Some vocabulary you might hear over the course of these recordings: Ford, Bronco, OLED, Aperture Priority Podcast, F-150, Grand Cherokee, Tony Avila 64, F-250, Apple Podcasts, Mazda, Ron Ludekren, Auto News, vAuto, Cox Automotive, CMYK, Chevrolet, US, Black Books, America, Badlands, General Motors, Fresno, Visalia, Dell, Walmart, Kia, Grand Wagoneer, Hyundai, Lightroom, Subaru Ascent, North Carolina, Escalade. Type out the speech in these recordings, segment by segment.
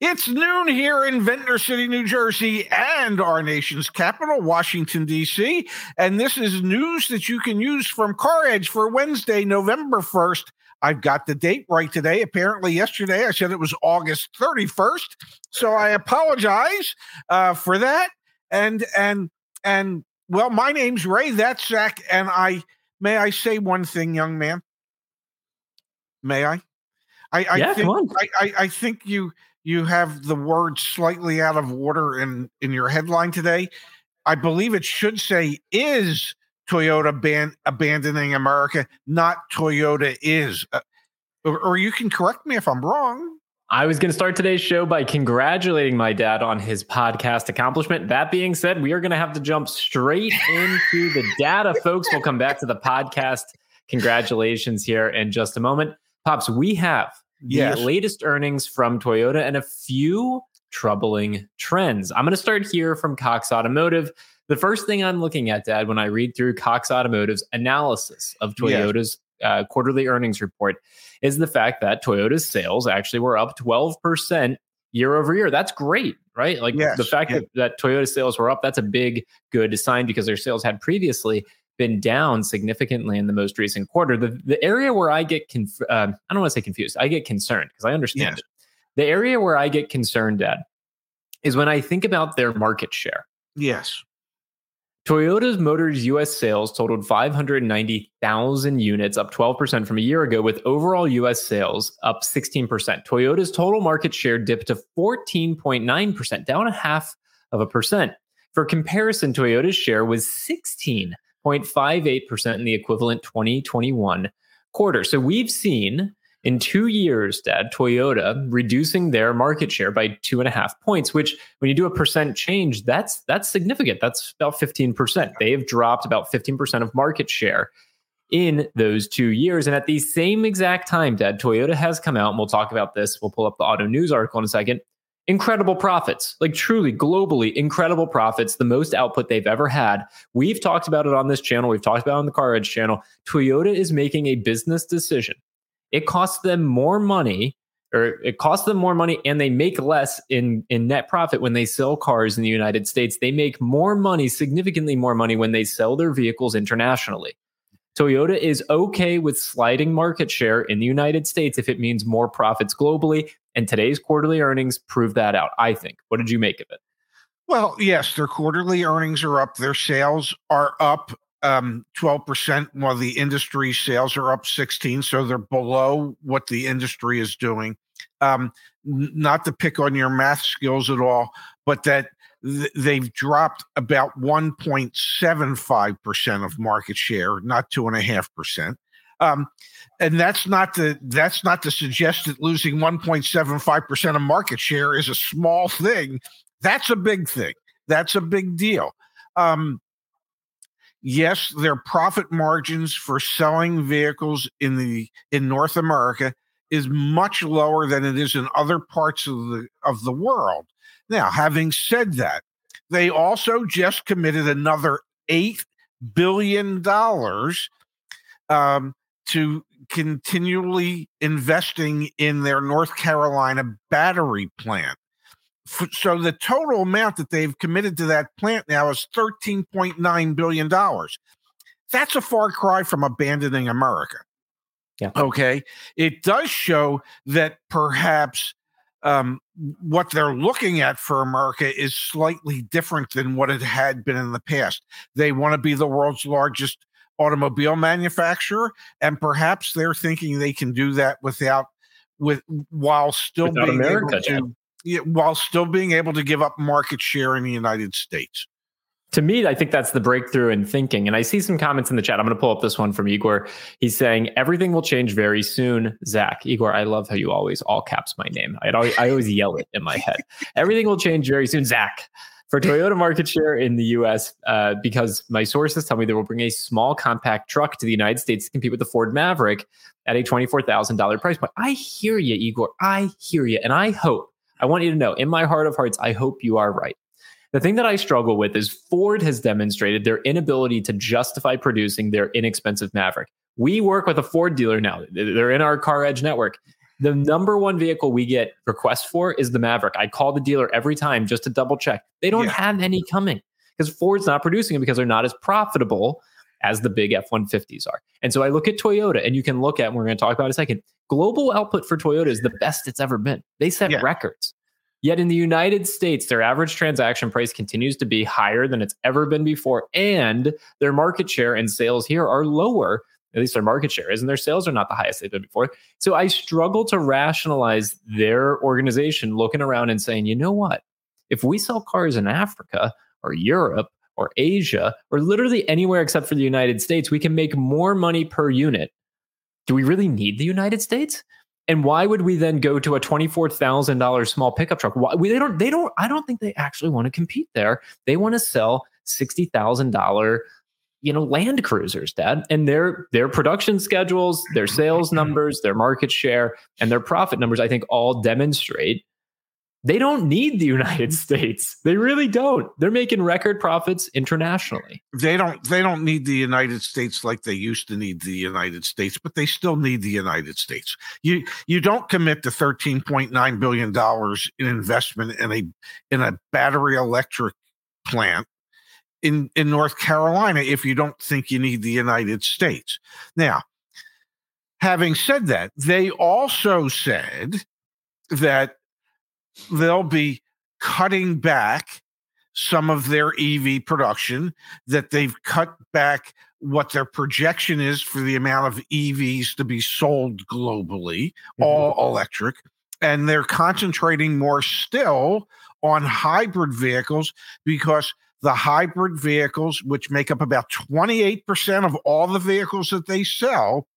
It's noon here in Ventnor City, New Jersey, and our nation's capital, Washington, D.C., and this is news that you can use from CarEdge for Wednesday, November 1st. I've got the date right today. Apparently yesterday I said it was August 31st, so I apologize for that. And well, my name's Ray, that's Zach, and may I say one thing, young man? May I? I think you have the word slightly out of order in your headline today. I believe it should say, is Toyota abandoning America, not Toyota is. Or you can correct me if I'm wrong. I was going to start today's show by congratulating my dad on his podcast accomplishment. That being said, we are going to have to jump straight into the data, folks. We'll come back to the podcast congratulations here in just a moment. Pops, we have the latest earnings from Toyota and a few troubling trends. I'm going to start here from Cox Automotive. The first thing I'm looking at, Dad, when I read through Cox Automotive's analysis of Toyota's quarterly earnings report is the fact that Toyota's sales actually were up 12% year over year. That's great, right? Like the fact that Toyota sales were up, that's a big, good sign because their sales had previously been down significantly in the most recent quarter. The area where I get, I don't want to say confused, I get concerned because I understand it. The area where I get concerned, Dad, is when I think about their market share. Yes. Toyota's Motors US sales totaled 590,000 units, up 12% from a year ago, with overall US sales up 16%. Toyota's total market share dipped to 14.9%, down 0.5%. For comparison, Toyota's share was 16.58% in the equivalent 2021 quarter. So we've seen in 2 years, Dad, Toyota reducing their market share by 2.5 points, which when you do a percent change, that's significant. That's about 15%. They've dropped about 15% of market share in those 2 years. And at the same exact time, Dad, Toyota has come out, and we'll talk about this. We'll pull up the Auto News article in a second. Incredible profits, like truly globally incredible profits, the most output they've ever had. We've talked about it on this channel. We've talked about it on the CarEdge channel. Toyota is making a business decision. It costs them more money, and they make less in net profit when they sell cars in the United States. They make more money, significantly more money, when they sell their vehicles internationally. Toyota is okay with sliding market share in the United States if it means more profits globally. And today's quarterly earnings prove that out, I think. What did you make of it? Well, yes, their quarterly earnings are up. Their sales are up 12%, while the industry sales are up 16%. So they're below what the industry is doing. Not to pick on your math skills at all, but that they've dropped about 1.75% of market share, not 2.5%. And that's not to suggest that losing 1.75% of market share is a small thing. That's a big thing. That's a big deal. Yes, their profit margins for selling vehicles in North America is much lower than it is in other parts of the world. Now, having said that, they also just committed another $8 billion to continually investing in their North Carolina battery plant. So the total amount that they've committed to that plant now is $13.9 billion. That's a far cry from abandoning America. Yeah. Okay. It does show that perhaps what they're looking at for America is slightly different than what it had been in the past. They want to be the world's largest automobile manufacturer, and perhaps they're thinking they can do that while still being able to give up market share in the United States. To me, I think that's the breakthrough in thinking. And I see some comments in the chat. I'm going to pull up this one from Igor. He's saying, everything will change very soon, Zach. Igor, I love how you always all caps my name. I always yell it in my head. Everything will change very soon, Zach. For Toyota market share in the US, because my sources tell me they will bring a small compact truck to the United States to compete with the Ford Maverick at a $24,000 price point. I hear you, Igor. I hear you. And I want you to know, in my heart of hearts, I hope you are right. The thing that I struggle with is Ford has demonstrated their inability to justify producing their inexpensive Maverick. We work with a Ford dealer now. They're in our CarEdge network. The number one vehicle we get requests for is the Maverick. I call the dealer every time just to double check. They don't have any coming because Ford's not producing them because they're not as profitable as the big F-150s are. And so I look at Toyota, and you can look at, and we're going to talk about in a second, global output for Toyota is the best it's ever been. They set records. Yet in the United States, their average transaction price continues to be higher than it's ever been before. And their market share and sales here are lower. At least their market share is, and their sales are not the highest they've been before. So I struggle to rationalize their organization looking around and saying, you know what? If we sell cars in Africa or Europe or Asia or literally anywhere except for the United States, we can make more money per unit. Do we really need the United States? And why would we then go to a $24,000 small pickup truck? Why, they don't. I don't think they actually want to compete there. They want to sell $60,000, Land Cruisers, Dad. And their production schedules, their sales numbers, their market share, and their profit numbers, I think, all demonstrate they don't need the United States. They really don't. They're making record profits internationally. They don't need the United States like they used to need the United States, but they still need the United States. You don't commit to $13.9 billion in investment in a battery electric plant in North Carolina if you don't think you need the United States. Now, having said that, they also said that they'll be cutting back some of their EV production, that they've cut back what their projection is for the amount of EVs to be sold globally, all electric, and they're concentrating more still on hybrid vehicles because the hybrid vehicles, which make up about 28% of all the vehicles that they sell,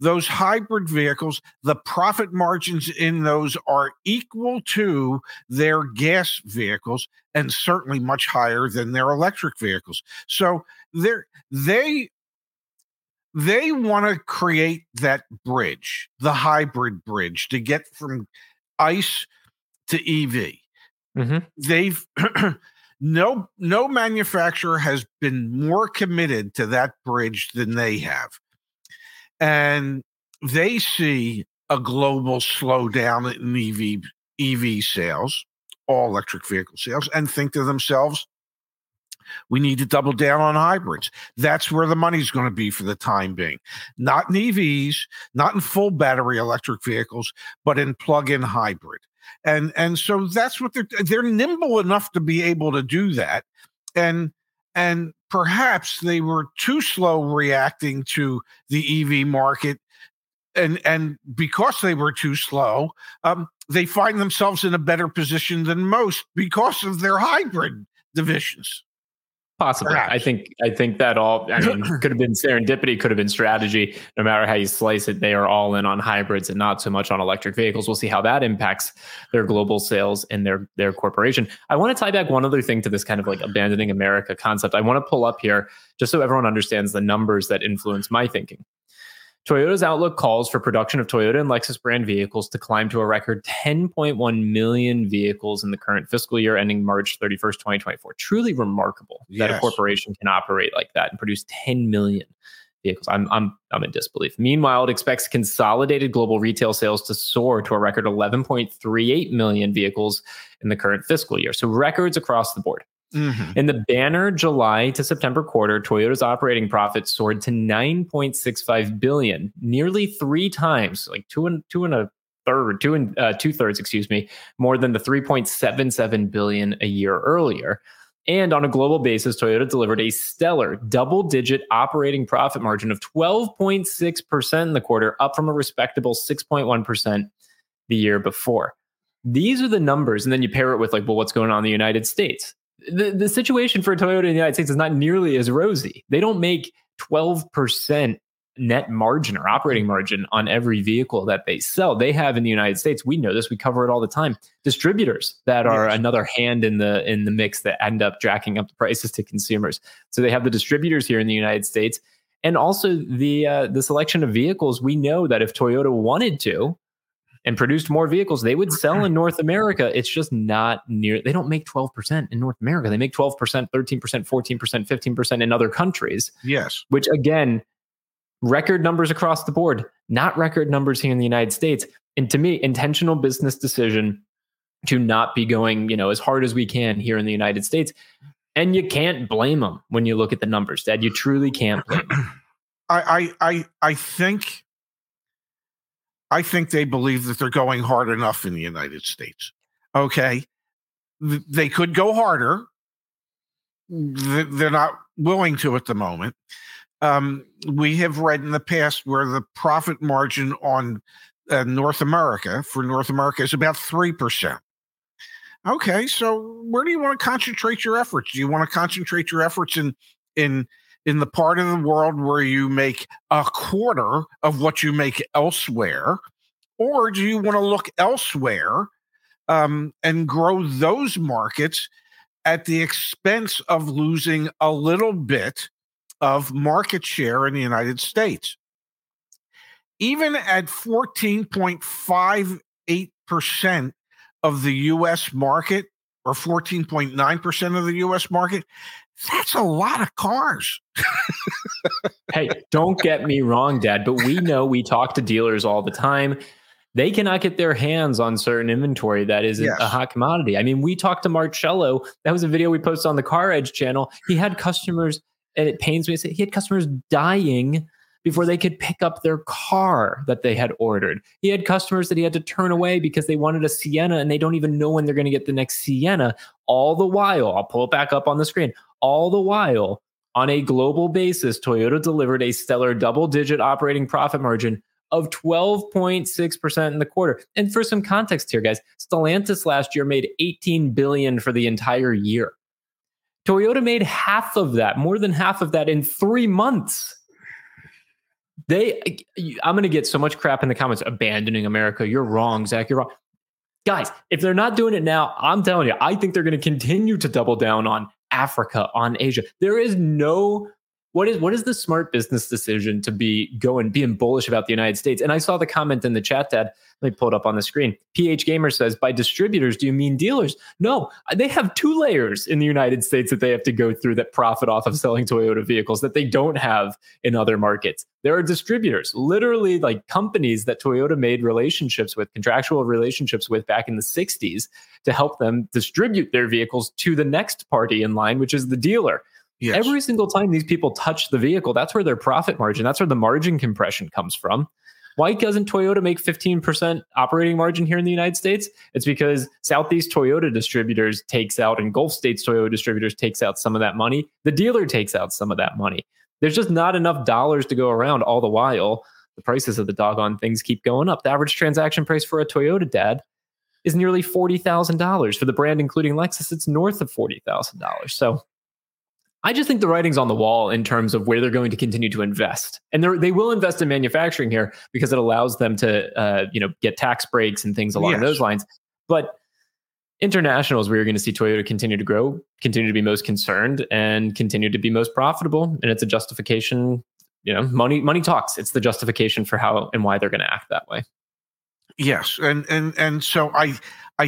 those hybrid vehicles, the profit margins in those are equal to their gas vehicles and certainly much higher than their electric vehicles. So they want to create that bridge, the hybrid bridge, to get from ICE to EV. Mm-hmm. They've no manufacturer has been more committed to that bridge than they have. And they see a global slowdown in EV sales, all electric vehicle sales, and think to themselves, we need to double down on hybrids. That's where the money's going to be for the time being. Not in EVs, not in full battery electric vehicles, but in plug-in hybrid. And so that's what they're nimble enough to be able to do that. And perhaps they were too slow reacting to the EV market. And because they were too slow, they find themselves in a better position than most because of their hybrid divisions. Possibly. Perhaps. I think that all, could have been serendipity, could have been strategy. No matter how you slice it, they are all in on hybrids and not so much on electric vehicles. We'll see how that impacts their global sales and their corporation. I want to tie back one other thing to this kind of like abandoning America concept. I want to pull up here just so everyone understands the numbers that influence my thinking. Toyota's outlook calls for production of Toyota and Lexus brand vehicles to climb to a record 10.1 million vehicles in the current fiscal year ending March 31st, 2024. Truly remarkable that a corporation can operate like that and produce 10 million vehicles. I'm in disbelief. Meanwhile, it expects consolidated global retail sales to soar to a record 11.38 million vehicles in the current fiscal year. So records across the board. Mm-hmm. In the banner July to September quarter, Toyota's operating profit soared to $9.65 billion, nearly three times, like two thirds, more than the $3.77 billion a year earlier. And on a global basis, Toyota delivered a stellar double-digit operating profit margin of 12.6% in the quarter, up from a respectable 6.1% the year before. These are the numbers, and then you pair it with like, well, what's going on in the United States? The situation for Toyota in the United States is not nearly as rosy. They don't make 12% net margin or operating margin on every vehicle that they sell. They have in the United States, we know this, we cover it all the time, distributors that are another hand in the mix that end up jacking up the prices to consumers. So they have the distributors here in the United States, and also the selection of vehicles. We know that if Toyota wanted to and produced more vehicles, they would sell in North America. It's just not near. They don't make 12% in North America. They make 12%, 13%, 14%, 15% in other countries. Yes. Which again, Record numbers across the board, not record numbers here in the United States. And to me, intentional business decision to not be going, you know, as hard as we can here in the United States. And you can't blame them when you look at the numbers, Dad. You truly can't blame them. I think they believe that they're going hard enough in the United States. Okay. They could go harder. They're not willing to at the moment. We have read in the past where the profit margin on North America is about 3%. Okay, so where do you want to concentrate your efforts? Do you want to concentrate your efforts in the part of the world where you make a quarter of what you make elsewhere? Or do you want to look elsewhere and grow those markets at the expense of losing a little bit of market share in the United States? Even at 14.58% of the U.S. market, or 14.9% of the U.S. market, that's a lot of cars. Hey, don't get me wrong, Dad, but we know, we talk to dealers all the time. They cannot get their hands on certain inventory that is a hot commodity. I mean, we talked to Marcello. That was a video we posted on the CarEdge channel. He had customers, and it pains me to say, he had customers dying before they could pick up their car that they had ordered. He had customers that he had to turn away because they wanted a Sienna and they don't even know when they're going to get the next Sienna. All the while, I'll pull it back up on the screen. All the while, on a global basis, Toyota delivered a stellar double-digit operating profit margin of 12.6% in the quarter. And for some context here, guys, Stellantis last year made $18 billion for the entire year. Toyota made half of that, more than half of that in 3 months. I'm going to get so much crap in the comments, abandoning America. You're wrong, Zach. You're wrong. Guys, if they're not doing it now, I'm telling you, I think they're going to continue to double down on Africa, on Asia. There is no... What is the smart business decision to be going, being bullish about the United States? And I saw the comment in the chat, Dad. Let me pull it up on the screen. PH Gamer says, by distributors, do you mean dealers? No, they have two layers in the United States that they have to go through that profit off of selling Toyota vehicles that they don't have in other markets. There are distributors, literally like companies that Toyota made relationships with, contractual relationships with back in the 60s to help them distribute their vehicles to the next party in line, which is the dealer. Yes. Every single time these people touch the vehicle, that's where their profit margin, that's where the margin compression comes from. Why doesn't Toyota make 15% operating margin here in the United States? It's because Southeast Toyota distributors takes out, and Gulf States Toyota distributors takes out some of that money. The dealer takes out some of that money. There's just not enough dollars to go around. All the while, the prices of the doggone things keep going up. The average transaction price for a Toyota, Dad, is nearly $40,000. For the brand, including Lexus, it's north of $40,000. So I just think the writing's on the wall in terms of where they're going to continue to invest, and they will invest in manufacturing here because it allows them to, get tax breaks and things along those lines. But international is where you're going to see Toyota continue to grow, continue to be most concerned, and continue to be most profitable. And it's a justification, money talks. It's the justification for how and why they're going to act that way. Yes, and so I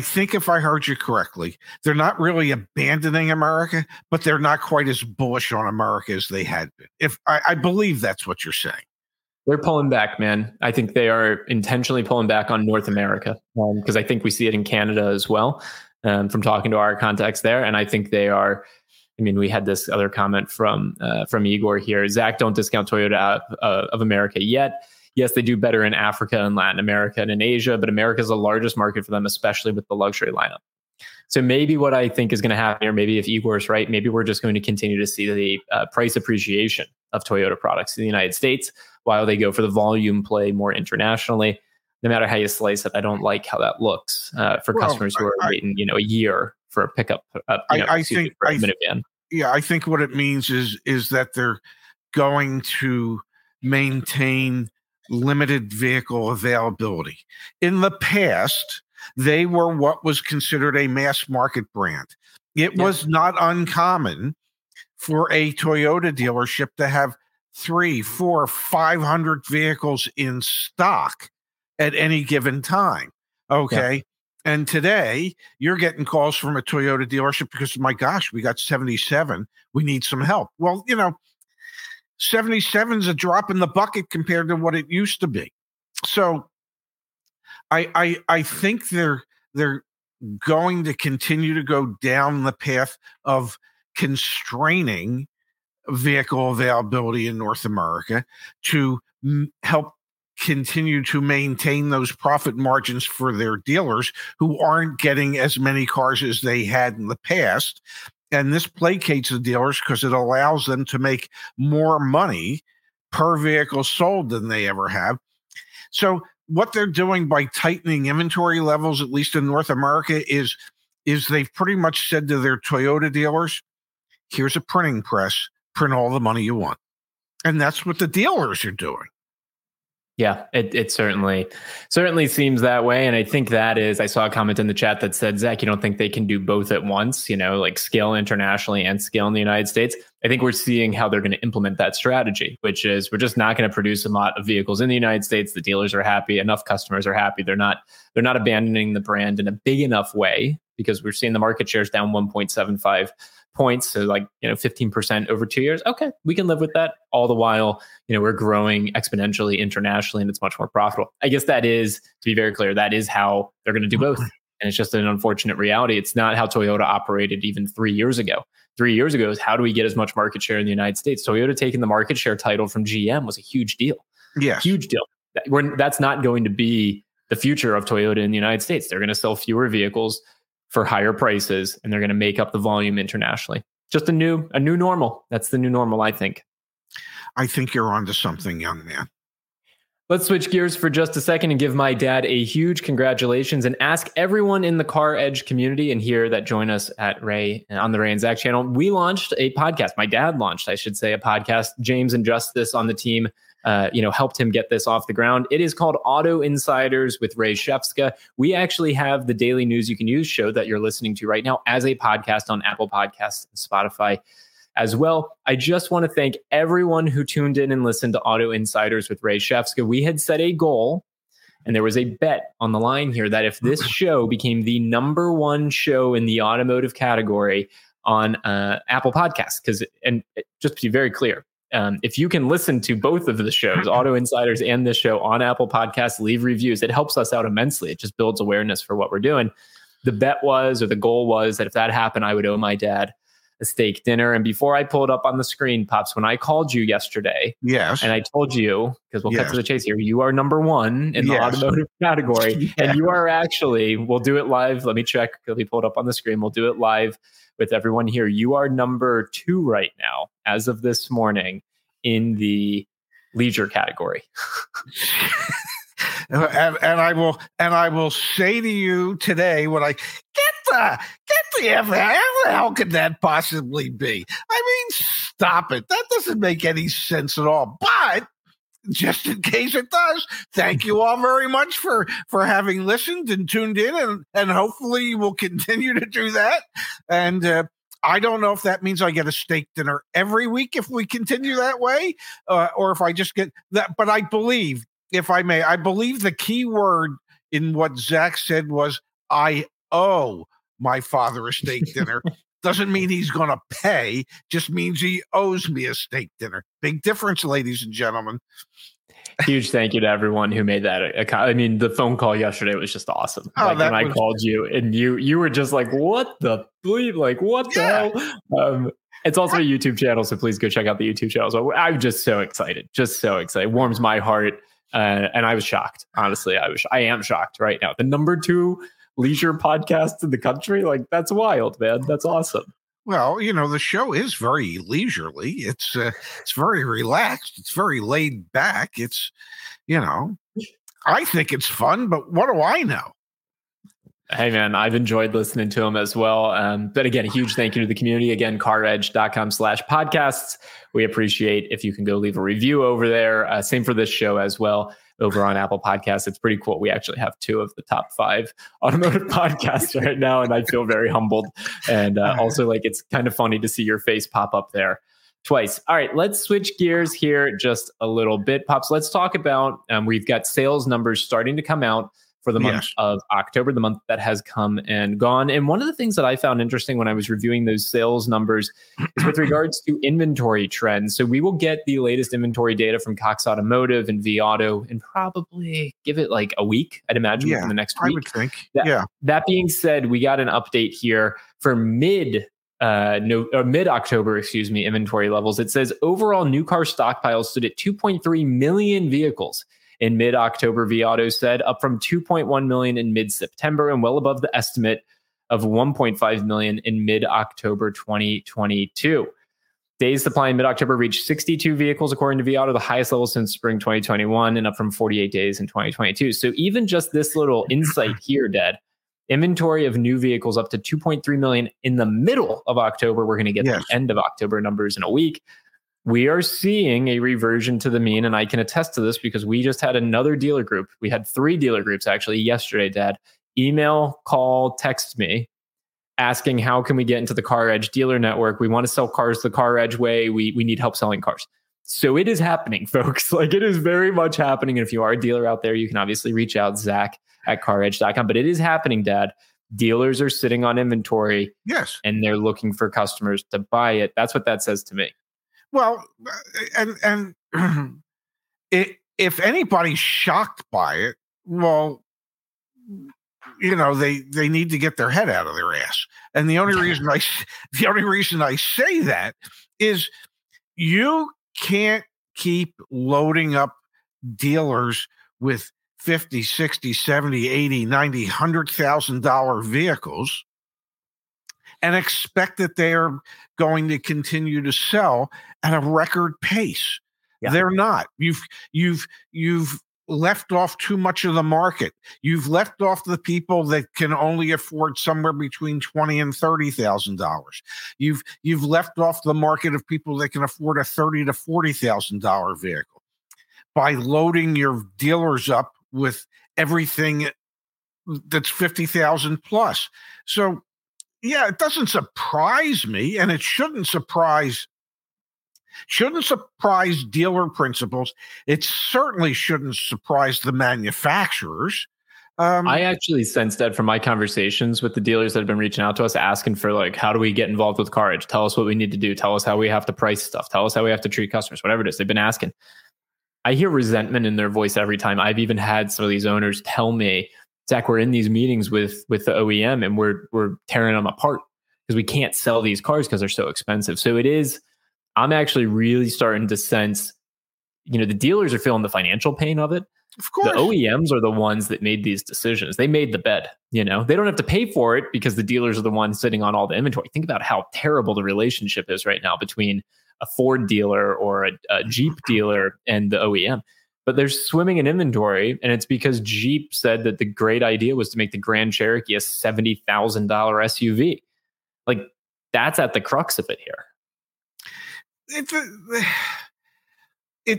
think if I heard you correctly, they're not really abandoning America, but they're not quite as bullish on America as they had been. If I believe that's what you're saying. They're pulling back, man. I think they are intentionally pulling back on North America because I think we see it in Canada as well from talking to our contacts there. And I think they are. I mean, we had this other comment from Igor here. Zach, don't discount Toyota out of America yet. Yes, they do better in Africa and Latin America and in Asia, but America is the largest market for them, especially with the luxury lineup. So maybe what I think is going to happen, or maybe if Igor is right, maybe we're just going to continue to see the price appreciation of Toyota products in the United States while they go for the volume play more internationally. No matter how you slice it, I don't like how that looks for customers who are waiting, a year for a pickup. I think what it means is that they're going to maintain limited vehicle availability. In the past, they were what was considered a mass market brand. It was not uncommon for a Toyota dealership to have 300, 400, 500 vehicles in stock at any given time. Okay. Yeah. And today you're getting calls from a Toyota dealership because, my gosh, we got 77. We need some help. Well, 77's a drop in the bucket compared to what it used to be. So I think they're going to continue to go down the path of constraining vehicle availability in North America to help continue to maintain those profit margins for their dealers who aren't getting as many cars as they had in the past. And this placates the dealers because it allows them to make more money per vehicle sold than they ever have. So what they're doing by tightening inventory levels, at least in North America, is they've pretty much said to their Toyota dealers, here's a printing press, print all the money you want. And that's what the dealers are doing. Yeah, it certainly seems that way. And I think that is, I saw a comment in the chat that said, Zach, you don't think they can do both at once, you know, like scale internationally and scale in the United States. I think we're seeing how they're going to implement that strategy, which is we're just not going to produce a lot of vehicles in the United States. The dealers are happy. Enough customers are happy. They're not abandoning the brand in a big enough way because we're seeing the market shares down 1.75 points. So like, 15% over 2 years. Okay, we can live with that. All the while, we're growing exponentially internationally and it's much more profitable. I guess that is, to be very clear, that is how they're going to do both. And it's just an unfortunate reality. It's not how Toyota operated even 3 years ago. 3 years ago is how do we get as much market share in the United States? Toyota taking the market share title from GM was a huge deal. Yeah. Huge deal. That's not going to be the future of Toyota in the United States. They're going to sell fewer vehicles for higher prices, and they're going to make up the volume internationally. Just a new normal. That's the new normal, I think. I think you're onto something, young man. Let's switch gears for just a second and give my dad a huge congratulations and ask everyone in the CarEdge community and here that join us at Ray on the Ray and Zach channel. We launched a podcast. My dad launched, I should say, a podcast. James and Justice on the team helped him get this off the ground. It is called Auto Insiders with Ray Shefska. We actually have the Daily News You Can Use show that you're listening to right now as a podcast on Apple Podcasts and Spotify as well. I just want to thank everyone who tuned in and listened to Auto Insiders with Ray Shefska. We had set a goal, and there was a bet on the line here that if this show became the number one show in the automotive category on Apple Podcasts, just to be very clear, if you can listen to both of the shows, Auto Insiders and this show, on Apple Podcasts, leave reviews. It helps us out immensely. It just builds awareness for what we're doing. The bet was, or the goal was, that if that happened, I would owe my dad a steak dinner. And before I pulled up on the screen, Pops, when I called you yesterday, yes, and I told you, because we'll cut to the chase here, you are number one in the automotive category. And you are actually, we'll do it live. Let me check. It'll be pulled up on the screen. We'll do it live with everyone here. You are number two right now, as of this morning, in the leisure category. and I will say to you today, when I how the hell could that possibly be? I mean, stop it. That doesn't make any sense at all. But just in case it does, thank you all very much for having listened and tuned in, and hopefully we'll continue to do that. And I don't know if that means I get a steak dinner every week if we continue that way, or if I just get that. But I believe, if I may, I believe the key word in what Zach said was, I owe my father a steak dinner. Doesn't mean he's going to pay, just means he owes me a steak dinner. Big difference, ladies and gentlemen. Huge thank you to everyone who made that. The phone call yesterday was just awesome. I called you and you were just like, what the bleep? Like, what the hell? It's also a YouTube channel, so please go check out the YouTube channel. So I'm just so excited. Warms my heart. And I was shocked. Honestly, I am shocked right now. The number two leisure podcast in the country. Like, that's wild, man. That's awesome. Well, the show is very leisurely. It's very relaxed. It's very laid back. It's, I think it's fun, but what do I know? Hey, man, I've enjoyed listening to him as well. But again, a huge thank you to the community. Again, caredge.com/podcasts. We appreciate if you can go leave a review over there. Same for this show as well. Over on Apple Podcasts. It's pretty cool. We actually have two of the top five automotive podcasts right now, and I feel very humbled. And also, it's kind of funny to see your face pop up there twice. All right, let's switch gears here just a little bit, Pops. Let's talk about, we've got sales numbers starting to come out for the month of October, the month that has come and gone. And one of the things that I found interesting when I was reviewing those sales numbers is with regards to inventory trends. So we will get the latest inventory data from Cox Automotive and vAuto and probably give it like a week, I'd imagine, within the next week. I would think, That being said, we got an update here for mid-October, inventory levels. It says overall new car stockpiles stood at 2.3 million vehicles. In mid-October, vAuto said, up from 2.1 million in mid-September and well above the estimate of 1.5 million in mid-October 2022. Days supply in mid-October reached 62 vehicles, according to vAuto, the highest level since spring 2021 and up from 48 days in 2022. So even just this little insight here, Dad, inventory of new vehicles up to 2.3 million in the middle of October. We're going to get the end of October numbers in a week. We are seeing a reversion to the mean, and I can attest to this because we just had another dealer group. We had three dealer groups actually yesterday, Dad. Email, call, text me asking how can we get into the CarEdge dealer network. We want to sell cars the CarEdge way. We need help selling cars. So it is happening, folks. Like, it is very much happening. And if you are a dealer out there, you can obviously reach out, Zach at CarEdge.com. But it is happening, Dad. Dealers are sitting on inventory. Yes. And they're looking for customers to buy it. That's what that says to me. Well, and it, if anybody's shocked by it, well, you know, they need to get their head out of their ass. And the only reason I say that is you can't keep loading up dealers with 50, 60, 70, 80, 90, $100,000 vehicles and expect that they are going to continue to sell at a record pace. Yeah. They're not. You've left off too much of the market. You've left off the people that can only afford somewhere between $20,000 and $30,000. You've left off the market of people that can afford a $30,000 to $40,000 vehicle by loading your dealers up with everything that's $50,000 plus. So yeah, it doesn't surprise me, and it shouldn't surprise dealer principals. It certainly shouldn't surprise the manufacturers. I actually sense that from my conversations with the dealers that have been reaching out to us, asking for like, how do we get involved with CarEdge? Tell us what we need to do. Tell us how we have to price stuff. Tell us how we have to treat customers. Whatever it is, they've been asking. I hear resentment in their voice every time. I've even had some of these owners tell me, Zach, we're in these meetings with the OEM and we're tearing them apart because we can't sell these cars because they're so expensive. So it is, I'm actually really starting to sense, you know, the dealers are feeling the financial pain of it. Of course. The OEMs are the ones that made these decisions. They made the bed, you know, they don't have to pay for it because the dealers are the ones sitting on all the inventory. Think about how terrible the relationship is right now between a Ford dealer or a Jeep dealer and the OEM. But they're swimming in inventory, and it's because Jeep said that the great idea was to make the Grand Cherokee a $70,000 SUV. Like, that's at the crux of it here.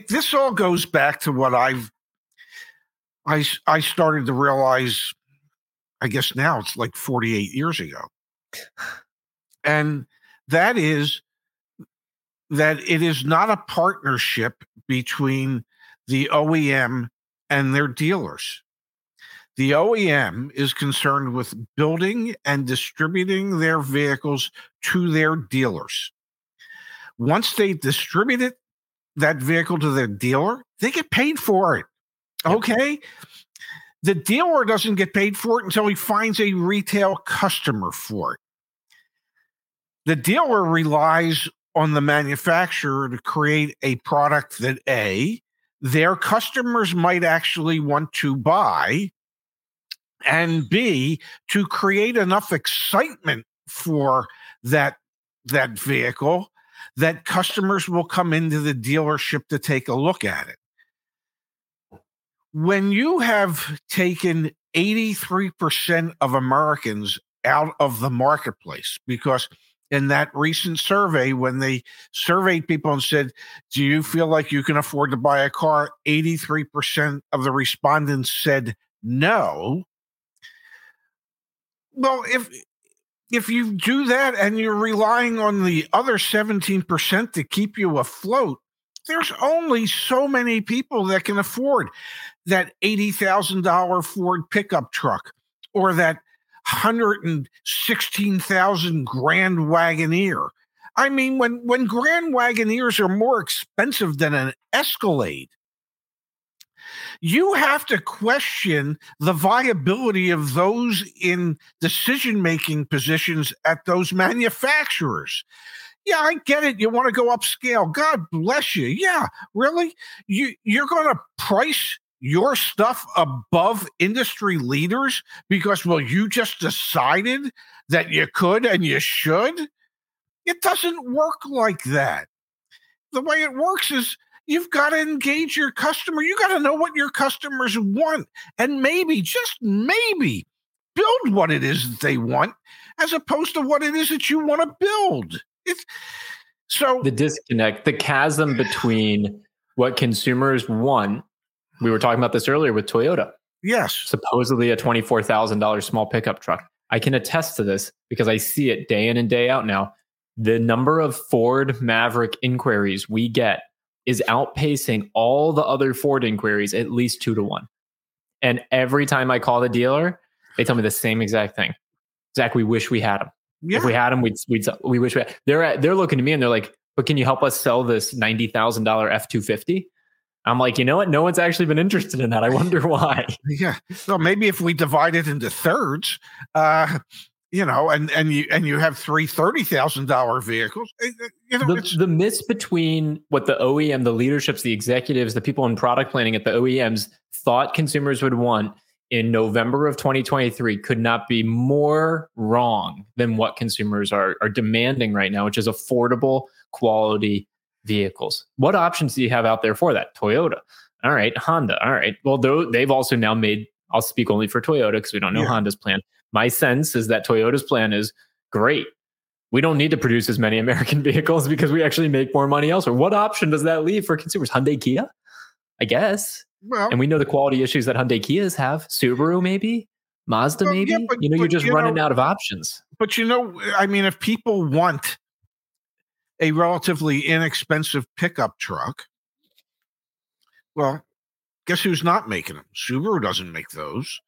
This all goes back to what I started to realize, I guess now it's like 48 years ago. And that is that it is not a partnership between the OEM and their dealers. The OEM is concerned with building and distributing their vehicles to their dealers. Once they distribute it, that vehicle to their dealer, they get paid for it. Okay? The dealer doesn't get paid for it until he finds a retail customer for it. The dealer relies on the manufacturer to create a product that their customers might actually want to buy, and B, to create enough excitement for that vehicle that customers will come into the dealership to take a look at it. When you have taken 83% of Americans out of the marketplace, because in that recent survey, when they surveyed people and said, do you feel like you can afford to buy a car? 83% of the respondents said no. Well, if you do that and you're relying on the other 17% to keep you afloat, there's only so many people that can afford. that $80,000 Ford pickup truck or that $116,000 Grand Wagoneer. I mean, when Grand Wagoneers are more expensive than an Escalade, you have to question the viability of those in decision-making positions at those manufacturers. Yeah, I get it. You want to go upscale. God bless you. Yeah, really? You're going to price your stuff above industry leaders because, well, you just decided that you could and you should? It doesn't work like that. The way it works is you've got to engage your customer. You got to know what your customers want and maybe, just maybe, build what it is that they want as opposed to what it is that you want to build. So the disconnect, the chasm between what consumers want. We were talking about this earlier with Toyota. Yes. Supposedly a $24,000 small pickup truck. I can attest to this because I see it day in and day out now. The number of Ford Maverick inquiries we get is outpacing all the other Ford inquiries at least 2 to 1. And every time I call the dealer, they tell me the same exact thing. Zach, we wish we had them. Yeah. If we had them, we wish we had. They're looking to me and they're like, but can you help us sell this $90,000 F-250? I'm like, you know what? No one's actually been interested in that. I wonder why. Yeah. Well, maybe if we divide it into thirds, and you have three $30,000 vehicles. You know, the miss between what the OEM, the leaderships, the executives, the people in product planning at the OEMs thought consumers would want in November of 2023 could not be more wrong than what consumers are demanding right now, which is affordable, quality vehicles. What options do you have out there for that? Toyota. All right. Honda. All right. Well, they've also now made, I'll speak only for Toyota because we don't know Honda's plan. My sense is that Toyota's plan is great. We don't need to produce as many American vehicles because we actually make more money elsewhere. What option does that leave for consumers? Hyundai, Kia, I guess. Well, and we know the quality issues that Hyundai Kias have. Subaru, maybe. Mazda, maybe. Yeah, but, you're running out of options. But, if people want a relatively inexpensive pickup truck, well, guess who's not making them? Subaru doesn't make those.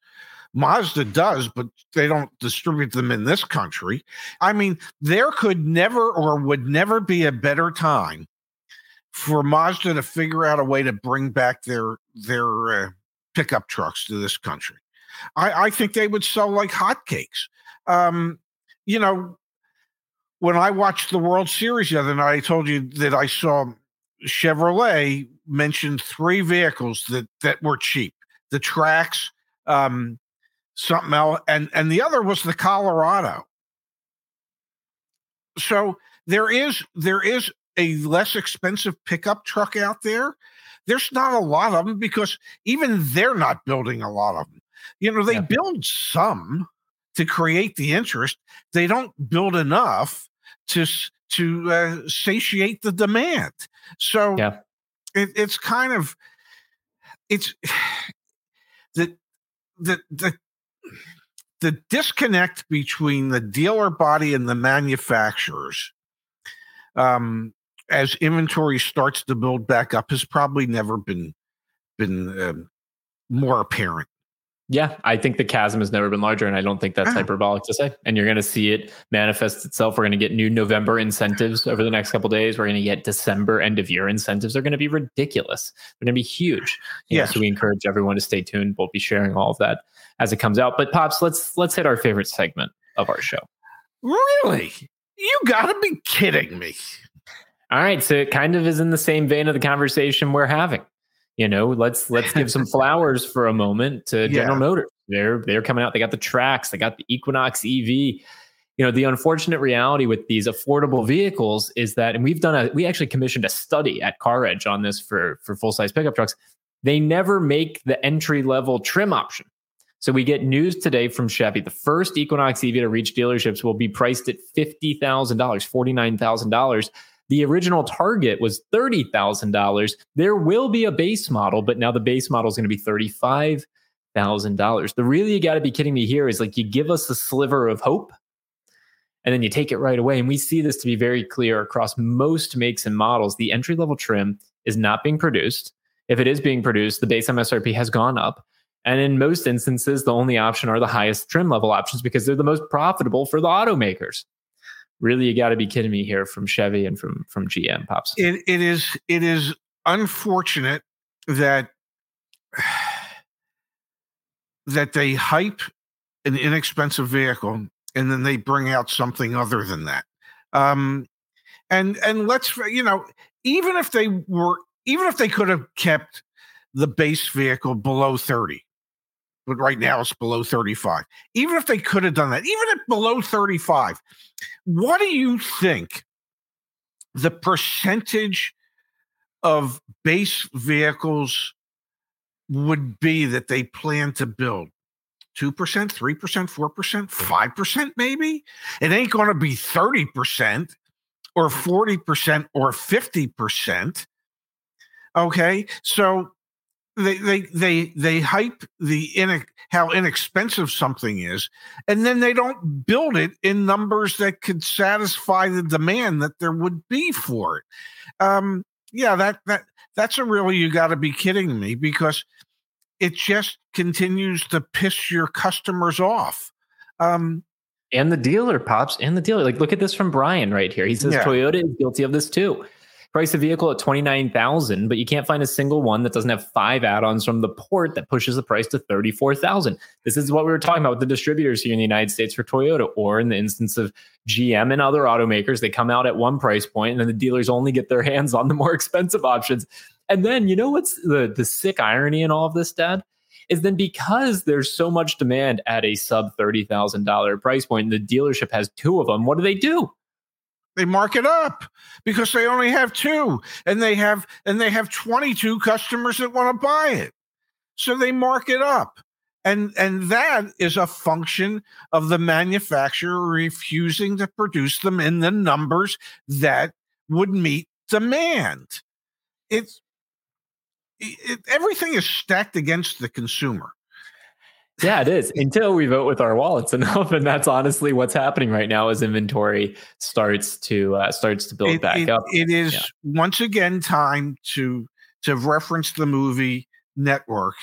Mazda does, but they don't distribute them in this country. I mean, there could never or would never be a better time for Mazda to figure out a way to bring back their pickup trucks to this country. I think they would sell like hotcakes. When I watched the World Series the other night, I told you that I saw Chevrolet mentioned three vehicles that were cheap. The Trax, something else, and the other was the Colorado. So there is a less expensive pickup truck out there. There's not a lot of them because even they're not building a lot of them. They build some to create the interest. They don't build enough to satiate the demand. So it's kind of, it's the disconnect between the dealer body and the manufacturers, as inventory starts to build back up, has probably never been more apparent. Yeah, I think the chasm has never been larger, and I don't think that's hyperbolic to say. And you're going to see it manifest itself. We're going to get new November incentives over the next couple of days. We're going to get December end-of-year incentives. They're going to be ridiculous. They're going to be huge. So we encourage everyone to stay tuned. We'll be sharing all of that as it comes out. But, Pops, let's hit our favorite segment of our show. Really? You got to be kidding me. All right, so it kind of is in the same vein of the conversation we're having. Let's give some flowers for a moment to General Motors. They're coming out. They got the Trax. They got the Equinox EV. The unfortunate reality with these affordable vehicles is that, and we actually commissioned a study at CarEdge on this for full-size pickup trucks. They never make the entry-level trim option. So we get news today from Chevy. The first Equinox EV to reach dealerships will be priced at $50,000, $49,000. The original target was $30,000. There will be a base model, but now the base model is going to be $35,000. The really you got to be kidding me here is like you give us a sliver of hope and then you take it right away. And we see this to be very clear across most makes and models. The entry-level trim is not being produced. if it is being produced, the base MSRP has gone up. And in most instances, the only option are the highest trim level options because they're the most profitable for the automakers. Really, you got to be kidding me here from Chevy and from GM, Pops. It is unfortunate that they hype an inexpensive vehicle and then they bring out something other than that. And let's, you know, even if they could have kept the base vehicle below 30, but right now it's below 35. Even if they could have done that, even at below 35, what do you think the percentage of base vehicles would be that they plan to build? 2%, 3%, 4%, 5% maybe? It ain't going to be 30% or 40% or 50%. Okay, so they hype how inexpensive something is, and then they don't build it in numbers that could satisfy the demand that there would be for it. Yeah, that's a really, you got to be kidding me, because it just continues to piss your customers off. And the dealer, Pops, and the dealer. Like, look at this from Brian right here. He says, yeah, Toyota is guilty of this too. Price a vehicle at $29,000, but you can't find a single one that doesn't have 5 add-ons from the port that pushes the price to $34,000. This is what we were talking about with the distributors here in the United States for Toyota, or in the instance of GM and other automakers, they come out at one price point and then the dealers only get their hands on the more expensive options. And then, you know what's the sick irony in all of this, Dad? Is then because there's so much demand at a sub $30,000 price point, the dealership has 2 of them. What do? They mark it up because they only have 2, and they have 22 customers that want to buy it. So they mark it up. And that is a function of the manufacturer refusing to produce them in the numbers that would meet demand. Everything is stacked against the consumer. Yeah, it is, until we vote with our wallets enough, and that's honestly what's happening right now as inventory starts to build back up. It is once again time to reference the movie Network.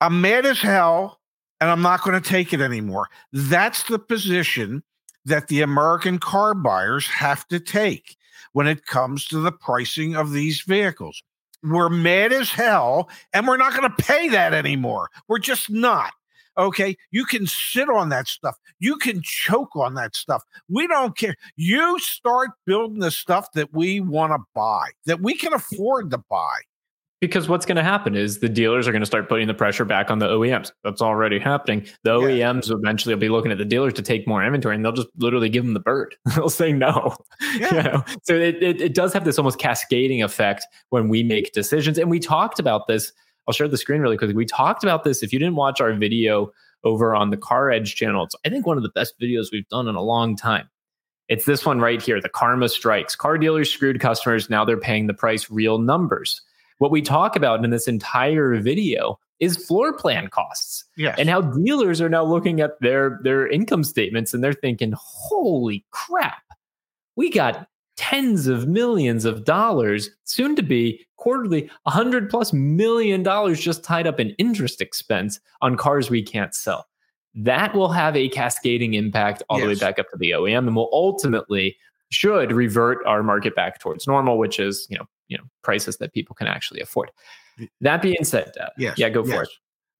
I'm mad as hell, and I'm not going to take it anymore. That's the position that the American car buyers have to take when it comes to the pricing of these vehicles. We're mad as hell, and we're not going to pay that anymore. We're just not. Okay? You can sit on that stuff. You can choke on that stuff. We don't care. You start building the stuff that we want to buy, that we can afford to buy. Because what's going to happen is the dealers are going to start putting the pressure back on the OEMs. That's already happening. The OEMs eventually will be looking at the dealers to take more inventory, and they'll just literally give them the bird. They'll say no. Yeah. You know? So it does have this almost cascading effect when we make decisions. And we talked about this. I'll share the screen really quickly. We talked about this. If you didn't watch our video over on the CarEdge channel, it's, I think, one of the best videos we've done in a long time. It's this one right here. The karma strikes. Car dealers screwed customers. Now they're paying the price, real numbers. What we talk about in this entire video is floor plan costs, and how dealers are now looking at their income statements and they're thinking, holy crap, we got tens of millions of dollars, soon to be quarterly, $100+ million just tied up in interest expense on cars we can't sell. That will have a cascading impact all the way back up to the OEM, and will ultimately should revert our market back towards normal, which is, you know, prices that people can actually afford. That being said, go for it.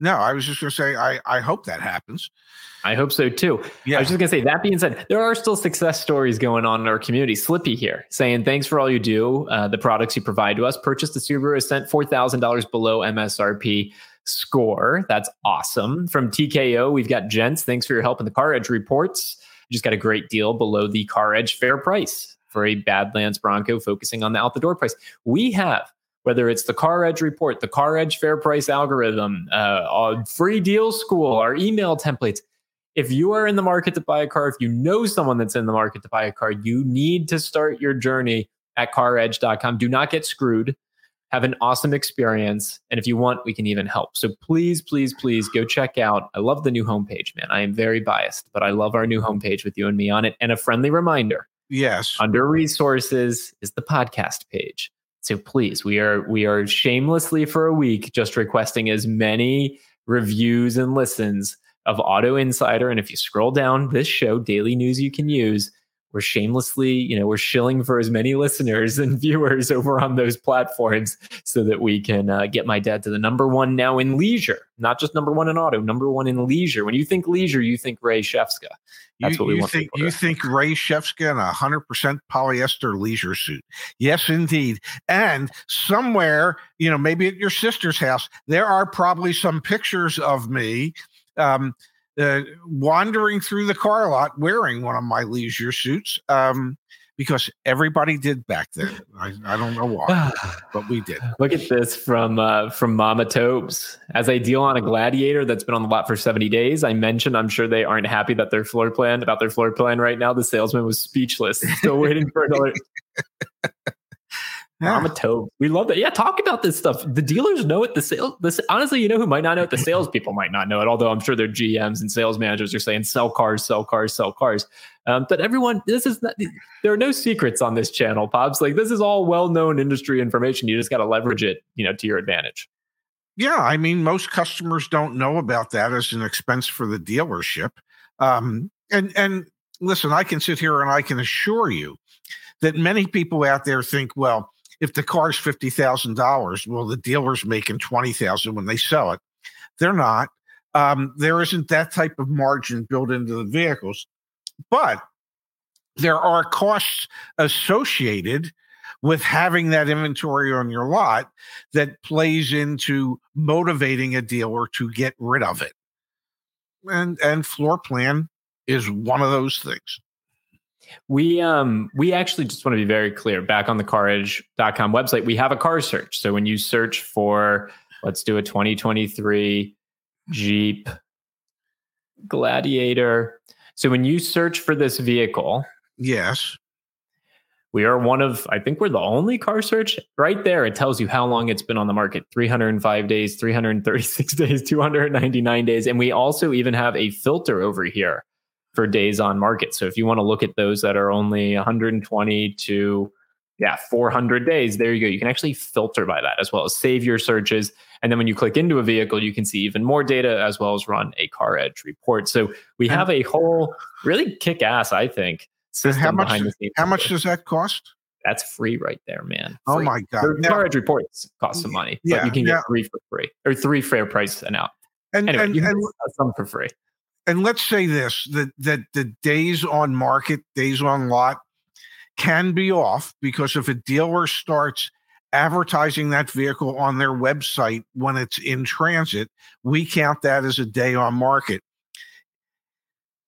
No, I was just going to say, I hope that happens. I hope so too. Yeah. I was just going to say, that being said, there are still success stories going on in our community. Slippy here saying, thanks for all you do. The products you provide to us. Purchased a Subaru Ascent, $4,000 below MSRP score. That's awesome. From TKO, we've got Gents. Thanks for your help in the CarEdge reports. Just got a great deal below the CarEdge fair price for a Badlands Bronco, focusing on the out-the-door price. We have, whether it's the CarEdge report, the CarEdge fair price algorithm, free deal school, our email templates. If you are in the market to buy a car, if you know someone that's in the market to buy a car, you need to start your journey at CarEdge.com. Do not get screwed. Have an awesome experience. And if you want, we can even help. So please, please, please go check out. I love the new homepage, man. I am very biased, but I love our new homepage with you and me on it. And a friendly reminder. Yes. Under resources is the podcast page. So please, we are shamelessly for a week just requesting as many reviews and listens of Auto Insider. And if you scroll down this show, Daily News You Can Use, we're shamelessly, we're shilling for as many listeners and viewers over on those platforms so that we can get my dad to the number one now in leisure, not just number one in auto, number one in leisure. When you think leisure, you think Ray Shefska. That's what we want. You think Ray Shefska in a 100% polyester leisure suit. Yes, indeed. And somewhere, maybe at your sister's house, there are probably some pictures of me wandering through the car lot wearing one of my leisure suits because everybody did back then. I don't know why, but we did. Look at this from Mama Tobes. As I deal on a Gladiator that's been on the lot for 70 days, I mentioned I'm sure they aren't happy that about their floor plan right now. The salesman was speechless, still waiting for another. Mama Tobes. We love that. Yeah, talk about this stuff. The dealers know it. Honestly, who might not know it? The salespeople might not know it, although I'm sure their GMs and sales managers are saying, sell cars, sell cars, sell cars. But everyone, there are no secrets on this channel, Pops. Like, this is all well-known industry information. You just got to leverage it, to your advantage. Yeah, I mean, most customers don't know about that as an expense for the dealership. And listen, I can sit here and I can assure you that many people out there think, well, if the car's $50,000, well, the dealer's making $20,000 when they sell it. They're not. There isn't that type of margin built into the vehicles, but there are costs associated with having that inventory on your lot that plays into motivating a dealer to get rid of it. And floor plan is one of those things. We actually just want to be very clear. Back on the CarEdge.com website, we have a car search. So when you search for, let's do a 2023 Jeep Gladiator. So when you search for this vehicle, yes, we are I think we're the only car search right there. It tells you how long it's been on the market, 305 days, 336 days, 299 days. And we also even have a filter over here for days on market. So if you want to look at those that are only 120 to 400 days, there you go. You can actually filter by that as well as save your searches. And then when you click into a vehicle, you can see even more data as well as run a CarEdge report. So we have a whole really kick-ass, I think, system behind the scenes. How much does that cost? That's free right there, man. Free. Oh my God. CarEdge reports cost some money, but you can get three for free or three fair price and out. And anyway, you can get some for free. And let's say this, that the days on market, days on lot can be off because if a dealer starts advertising that vehicle on their website when it's in transit, we count that as a day on market.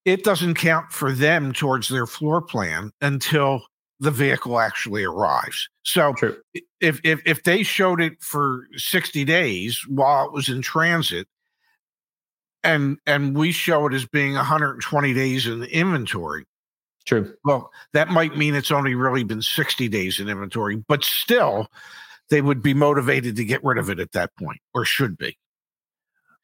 It doesn't count for them towards their floor plan until the vehicle actually arrives. So if they showed it for 60 days while it was in transit, and we show it as being 120 days in the inventory. True. Well, that might mean it's only really been 60 days in inventory, but still they would be motivated to get rid of it at that point, or should be.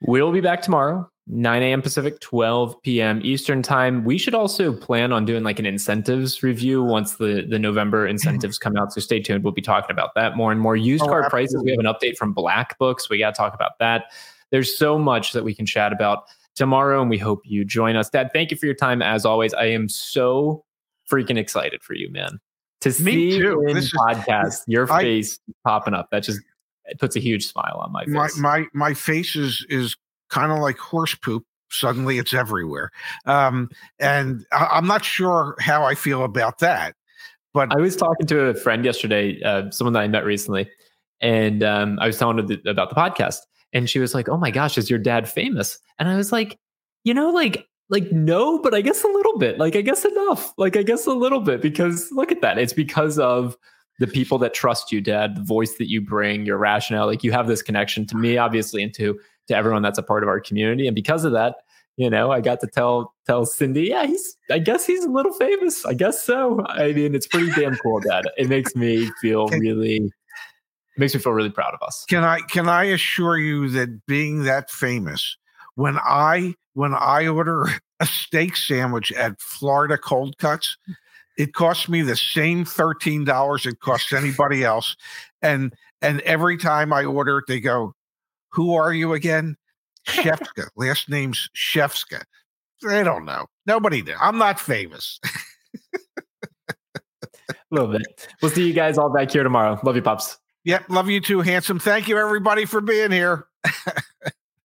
We'll be back tomorrow, 9 a.m. Pacific, 12 p.m. Eastern time. We should also plan on doing an incentives review once the November incentives come out. So stay tuned. We'll be talking about that more and more. Used car prices. We have an update from Black Books. We got to talk about that. There's so much that we can chat about tomorrow, and we hope you join us. Dad, thank you for your time. As always, I am so freaking excited for you, man. To see in this podcast, your face popping up. That just puts a huge smile on my face. My face is kind of like horse poop. Suddenly it's everywhere. And I'm not sure how I feel about that. But I was talking to a friend yesterday, someone that I met recently, and I was telling her about the podcast. And she was like, "Oh my gosh, is your dad famous?" And I was like, no, but I guess a little bit. I guess enough. I guess a little bit, because look at that. It's because of the people that trust you, Dad, the voice that you bring, your rationale. You have this connection to me, obviously, and to everyone that's a part of our community. And because of that, I got to tell Cindy, I guess he's a little famous. I guess so. I mean, it's pretty damn cool, Dad. It makes me feel really proud of us. Can I assure you that being that famous, when I order a steak sandwich at Florida Cold Cuts, it costs me the same $13 it costs anybody else. And every time I order it, they go, "Who are you again?" Shefska. Last name's Shefska. They don't know. Nobody knew. I'm not famous. A little bit. We'll see you guys all back here tomorrow. Love you, Pops. Yep. Love you too, handsome. Thank you, everybody, for being here.